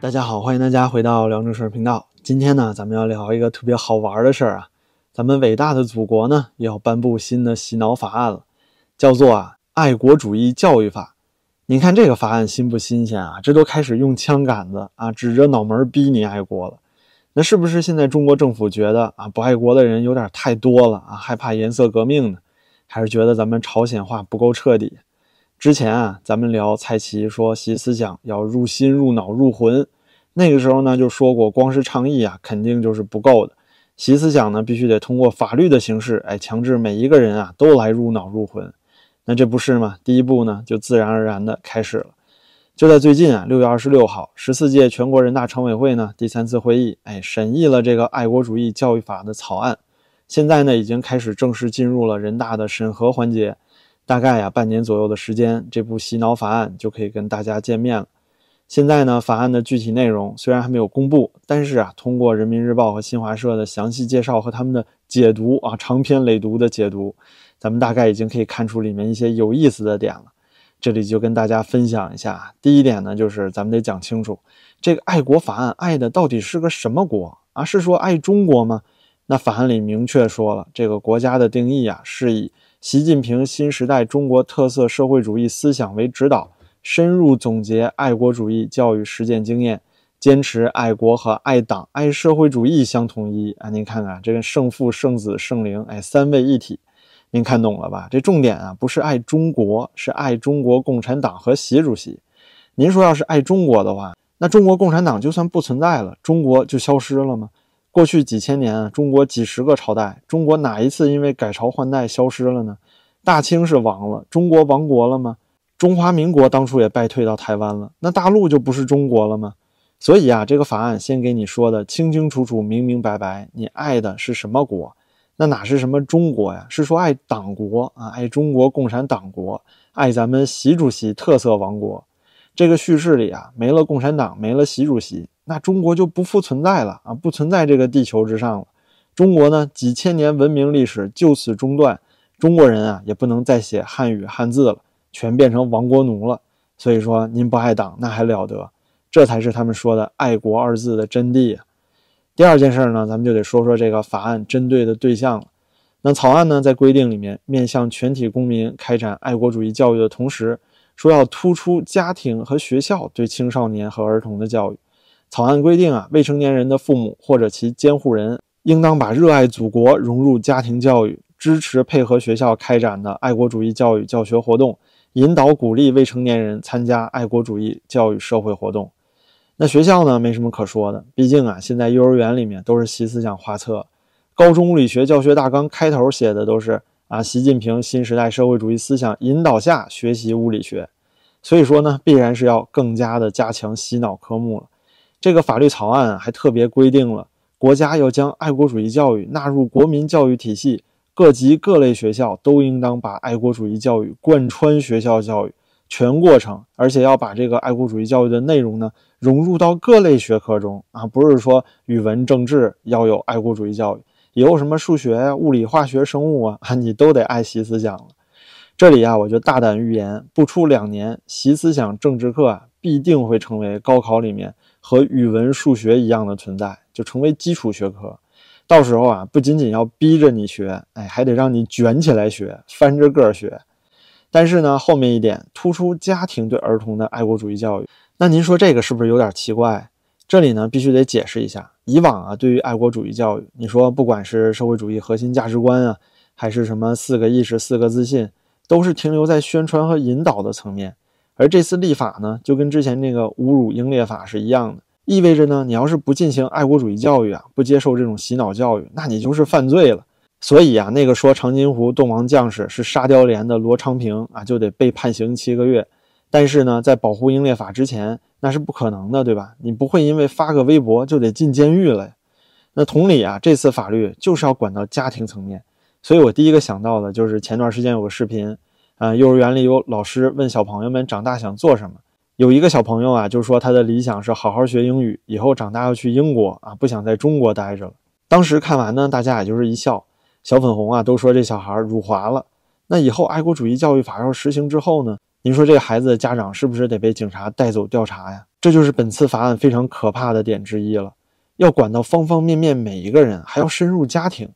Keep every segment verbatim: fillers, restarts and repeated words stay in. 大家好，欢迎大家回到辽宁事儿频道。今天呢，咱们要聊一个特别好玩的事儿啊。咱们伟大的祖国呢，也要颁布新的洗脑法案了，叫做啊《爱国主义教育法》。你看这个法案新不新鲜啊？这都开始用枪杆子啊，指着脑门逼你爱国了。那是不是现在中国政府觉得啊，不爱国的人有点太多了啊，害怕颜色革命呢？还是觉得咱们朝鲜话不够彻底？之前啊，咱们聊蔡奇说习思想要入心、入脑、入魂，那个时候呢就说过，光是倡议啊，肯定就是不够的。习思想呢，必须得通过法律的形式，哎，强制每一个人啊都来入脑入魂。那这不是吗？第一步呢，就自然而然的开始了。就在最近啊，六月二十六号，十四届全国人大常委会呢第三次会议，哎，审议了这个爱国主义教育法的草案。现在呢，已经开始正式进入了人大的审核环节。大概呀，半年左右的时间，这部洗脑法案就可以跟大家见面了。现在呢，法案的具体内容虽然还没有公布，但是啊，通过人民日报和新华社的详细介绍和他们的解读啊，长篇累牍的解读，咱们大概已经可以看出里面一些有意思的点了。这里就跟大家分享一下。第一点呢，就是咱们得讲清楚，这个爱国法案爱的到底是个什么国啊？是说爱中国吗？那法案里明确说了，这个国家的定义啊，是以习近平新时代中国特色社会主义思想为指导，深入总结爱国主义教育实践经验，坚持爱国和爱党、爱社会主义相统一啊！您看看，这跟圣父、圣子、圣灵，哎，三位一体，您看懂了吧？这重点啊，不是爱中国，是爱中国共产党和习主席。您说要是爱中国的话，那中国共产党就算不存在了，中国就消失了吗？过去几千年啊，中国几十个朝代，中国哪一次因为改朝换代消失了呢？大清是亡了，中国亡国了吗？中华民国当初也败退到台湾了，那大陆就不是中国了吗？所以啊，这个法案先给你说的清清楚楚、明明白白，你爱的是什么国？那哪是什么中国呀？是说爱党国啊，爱中国共产党国，爱咱们习主席特色王国。这个叙事里啊，没了共产党，没了习主席，那中国就不复存在了啊，不存在这个地球之上了。中国呢，几千年文明历史就此中断，中国人啊也不能再写汉语汉字了，全变成亡国奴了。所以说您不爱党那还了得，这才是他们说的爱国二字的真谛啊。第二件事呢，咱们就得说说这个法案针对的对象了。那草案呢，在规定里面面向全体公民开展爱国主义教育的同时，说要突出家庭和学校对青少年和儿童的教育。草案规定啊，未成年人的父母或者其监护人应当把热爱祖国融入家庭教育，支持配合学校开展的爱国主义教育教学活动，引导鼓励未成年人参加爱国主义教育社会活动。那学校呢，没什么可说的，毕竟啊，现在幼儿园里面都是习思想画册，高中物理学教学大纲开头写的都是啊，习近平新时代社会主义思想引导下学习物理学。所以说呢，必然是要更加的加强洗脑科目了。这个法律草案还特别规定了，国家要将爱国主义教育纳入国民教育体系，各级各类学校都应当把爱国主义教育贯穿学校教育全过程，而且要把这个爱国主义教育的内容呢融入到各类学科中啊，不是说语文政治要有爱国主义教育，以后什么数学、物理、化学、生物啊，你都得爱习思想了。这里啊，我就大胆预言，不出两年，习思想政治课啊必定会成为高考里面和语文、数学一样的存在，就成为基础学科。到时候啊，不仅仅要逼着你学，哎，还得让你卷起来学，翻着个儿学。但是呢，后面一点突出家庭对儿童的爱国主义教育，那您说这个是不是有点奇怪？这里呢，必须得解释一下。以往啊，对于爱国主义教育，你说不管是社会主义核心价值观啊，还是什么四个意识、四个自信，都是停留在宣传和引导的层面。而这次立法呢，就跟之前那个侮辱英烈法是一样的，意味着呢，你要是不进行爱国主义教育啊，不接受这种洗脑教育，那你就是犯罪了。所以啊，那个说长津湖洞亡将士是沙雕连的罗昌平啊，就得被判刑七个月。但是呢，在保护英烈法之前，那是不可能的，对吧？你不会因为发个微博就得进监狱了呀。那同理啊，这次法律就是要管到家庭层面，所以我第一个想到的就是前段时间有个视频。啊、呃，幼儿园里有老师问小朋友们长大想做什么，有一个小朋友啊，就说他的理想是好好学英语，以后长大要去英国啊，不想在中国待着了。当时看完呢，大家也就是一笑，小粉红啊都说这小孩辱华了。那以后爱国主义教育法要实行之后呢，您说这个孩子的家长是不是得被警察带走调查呀？这就是本次法案非常可怕的点之一了，要管到方方面面每一个人，还要深入家庭。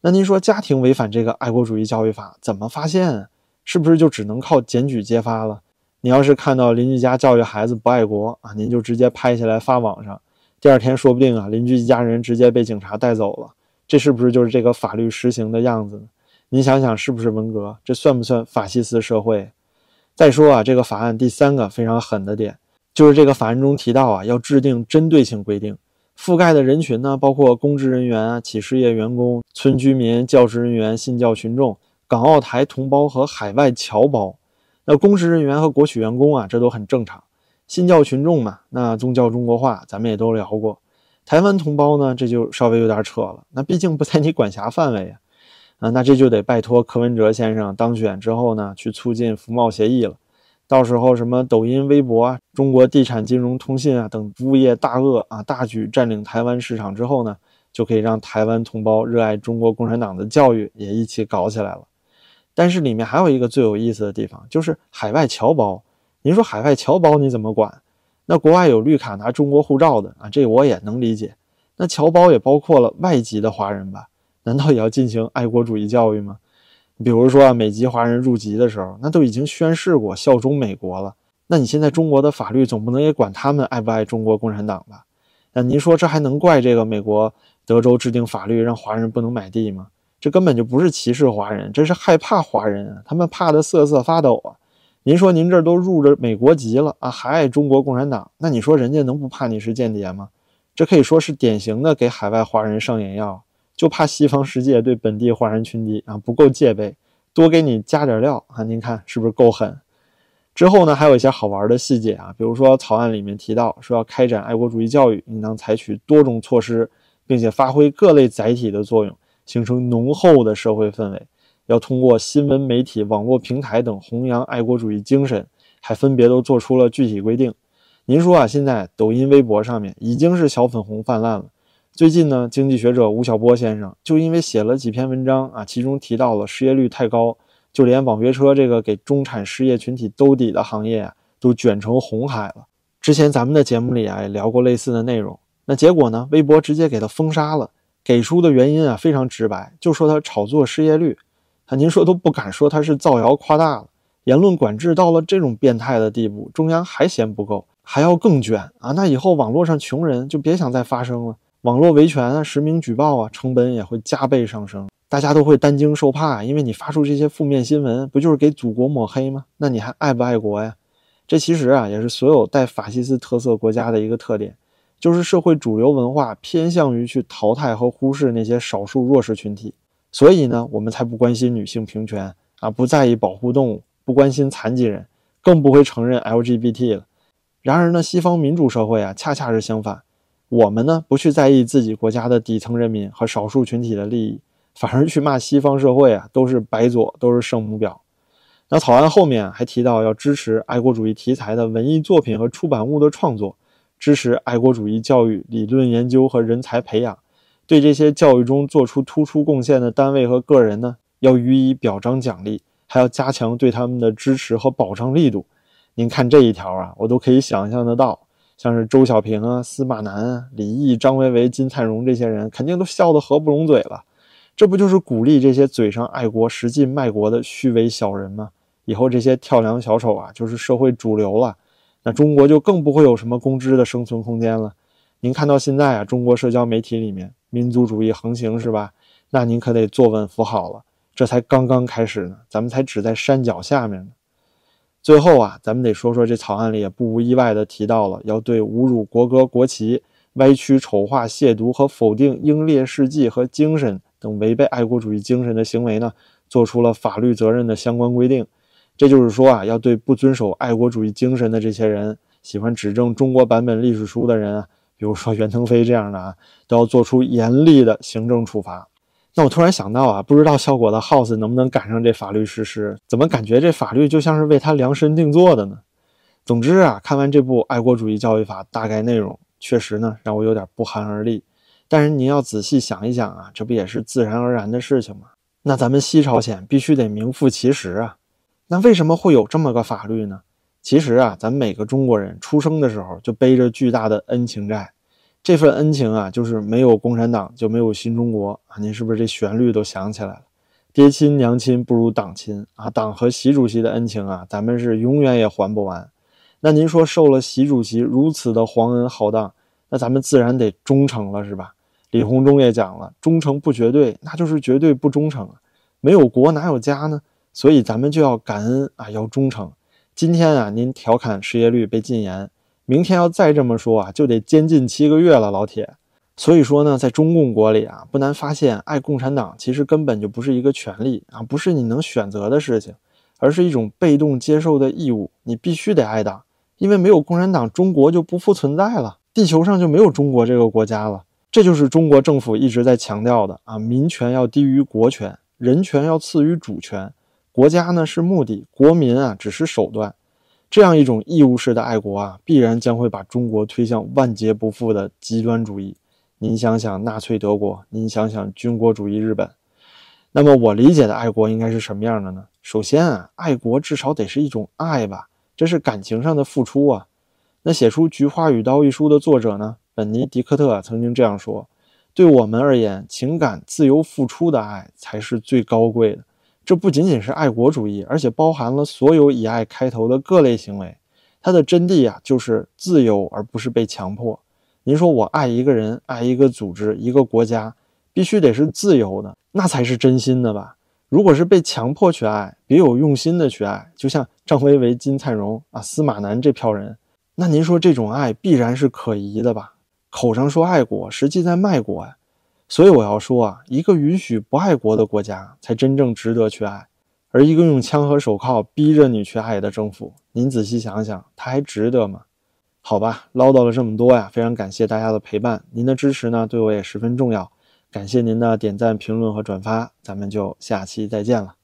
那您说家庭违反这个爱国主义教育法怎么发现啊？是不是就只能靠检举揭发了？你要是看到邻居家教育孩子不爱国啊，您就直接拍下来发网上，第二天说不定啊，邻居一家人直接被警察带走了。这是不是就是这个法律实行的样子呢？您想想是不是文革？这算不算法西斯社会？再说啊，这个法案第三个非常狠的点，就是这个法案中提到啊，要制定针对性规定，覆盖的人群呢，包括公职人员啊、企事业员工、村居民、教职人员、信教群众、港澳台同胞和海外侨胞。那公职人员和国企员工啊，这都很正常。信教群众嘛，那宗教中国化咱们也都聊过。台湾同胞呢，这就稍微有点扯了，那毕竟不在你管辖范围啊，啊，那这就得拜托柯文哲先生当选之后呢，去促进服贸协议了。到时候什么抖音、微博啊、中国地产金融通信啊等服务业大鳄啊大举占领台湾市场之后呢，就可以让台湾同胞热爱中国共产党的教育也一起搞起来了。但是里面还有一个最有意思的地方，就是海外侨胞。您说海外侨胞你怎么管？那国外有绿卡拿中国护照的啊，这我也能理解。那侨胞也包括了外籍的华人吧？难道也要进行爱国主义教育吗？比如说啊，美籍华人入籍的时候，那都已经宣誓过效忠美国了。那你现在中国的法律总不能也管他们爱不爱中国共产党吧？那您说这还能怪这个美国德州制定法律让华人不能买地吗？这根本就不是歧视华人，这是害怕华人啊，他们怕得瑟瑟发抖啊。您说您这都入着美国籍了啊，还爱中国共产党，那你说人家能不怕你是间谍吗？这可以说是典型的给海外华人上眼药，就怕西方世界对本地华人群体啊不够戒备，多给你加点料啊，您看是不是够狠？之后呢，还有一些好玩的细节啊，比如说草案里面提到说要开展爱国主义教育，应当采取多种措施，并且发挥各类载体的作用，形成浓厚的社会氛围。要通过新闻媒体、网络平台等弘扬爱国主义精神，还分别都做出了具体规定。您说啊，现在抖音、微博上面已经是小粉红泛滥了。最近呢，经济学者吴晓波先生就因为写了几篇文章啊，其中提到了失业率太高，就连网约车这个给中产失业群体兜底的行业啊，都卷成红海了。之前咱们的节目里啊也聊过类似的内容。那结果呢，微博直接给他封杀了，给出的原因啊非常直白，就说他炒作失业率。啊，您说都不敢说他是造谣夸大了，言论管制到了这种变态的地步，中央还嫌不够，还要更卷啊！那以后网络上穷人就别想再发生了，网络维权啊、实名举报啊，成本也会加倍上升，大家都会担惊受怕，因为你发出这些负面新闻，不就是给祖国抹黑吗？那你还爱不爱国呀？这其实啊，也是所有带法西斯特色国家的一个特点，就是社会主流文化偏向于去淘汰和忽视那些少数弱势群体。所以呢，我们才不关心女性平权啊，不在意保护动物，不关心残疾人，更不会承认 L G B T 了。然而呢，西方民主社会啊，恰恰是相反，我们呢不去在意自己国家的底层人民和少数群体的利益，反而去骂西方社会啊都是白左，都是圣母婊。那草案后面还提到要支持爱国主义题材的文艺作品和出版物的创作，支持爱国主义教育理论研究和人才培养。对这些教育中做出突出贡献的单位和个人呢，要予以表彰奖励，还要加强对他们的支持和保障力度。您看这一条啊，我都可以想象得到，像是周小平啊、司马南啊、李毅、张维维、金灿荣这些人，肯定都笑得合不拢嘴了。这不就是鼓励这些嘴上爱国、实际卖国的虚伪小人吗？以后这些跳梁小丑啊，就是社会主流了，那中国就更不会有什么公知的生存空间了。您看到现在啊，中国社交媒体里面民族主义横行是吧？那您可得坐稳扶好了，这才刚刚开始呢，咱们才只在山脚下面呢。最后啊，咱们得说说这草案里也不无意外的提到了要对侮辱国歌国旗、歪曲丑化、亵渎和否定英烈事迹和精神等违背爱国主义精神的行为呢，做出了法律责任的相关规定。这就是说啊，要对不遵守爱国主义精神的这些人，喜欢指正中国版本历史书的人啊，比如说袁腾飞这样的啊，都要做出严厉的行政处罚。那我突然想到啊，不知道效果的 House 能不能赶上这法律实施？怎么感觉这法律就像是为他量身定做的呢？总之啊，看完这部《爱国主义教育法》大概内容，确实呢让我有点不寒而栗。但是您要仔细想一想啊，这不也是自然而然的事情吗？那咱们西朝鲜必须得名副其实啊。那为什么会有这么个法律呢？其实啊，咱每个中国人出生的时候就背着巨大的恩情债，这份恩情啊，就是没有共产党就没有新中国啊！您是不是这旋律都想起来了？爹亲娘亲不如党亲啊！党和习主席的恩情啊，咱们是永远也还不完。那您说受了习主席如此的皇恩浩荡，那咱们自然得忠诚了，是吧？李鸿忠也讲了，忠诚不绝对，那就是绝对不忠诚啊！没有国哪有家呢？所以咱们就要感恩啊，要忠诚。今天啊，您调侃失业率被禁言，明天要再这么说啊，就得监禁七个月了，老铁。所以说呢，在中共国里啊，不难发现，爱共产党其实根本就不是一个权利啊，不是你能选择的事情，而是一种被动接受的义务，你必须得爱党，因为没有共产党，中国就不复存在了，地球上就没有中国这个国家了。这就是中国政府一直在强调的啊，民权要低于国权，人权要次于主权。国家呢是目的，国民啊只是手段，这样一种义务式的爱国啊，必然将会把中国推向万劫不复的极端主义。您想想纳粹德国，您想想军国主义日本。那么我理解的爱国应该是什么样的呢？首先啊，爱国至少得是一种爱吧，这是感情上的付出啊。那写出《菊花与刀》一书的作者呢，本尼迪克特啊曾经这样说：对我们而言，情感自由付出的爱才是最高贵的。这不仅仅是爱国主义，而且包含了所有以爱开头的各类行为。它的真谛啊，就是自由，而不是被强迫。您说我爱一个人，爱一个组织，一个国家，必须得是自由的，那才是真心的吧？如果是被强迫去爱，别有用心的去爱，就像张维为、金灿荣啊、司马南这票人，那您说这种爱必然是可疑的吧？口上说爱国，实际在卖国呀、啊。所以我要说啊，一个允许不爱国的国家才真正值得去爱，而一个用枪和手铐逼着你去爱的政府，您仔细想想，它还值得吗？好吧，唠叨了这么多呀，非常感谢大家的陪伴，您的支持呢对我也十分重要，感谢您的点赞、评论和转发，咱们就下期再见了。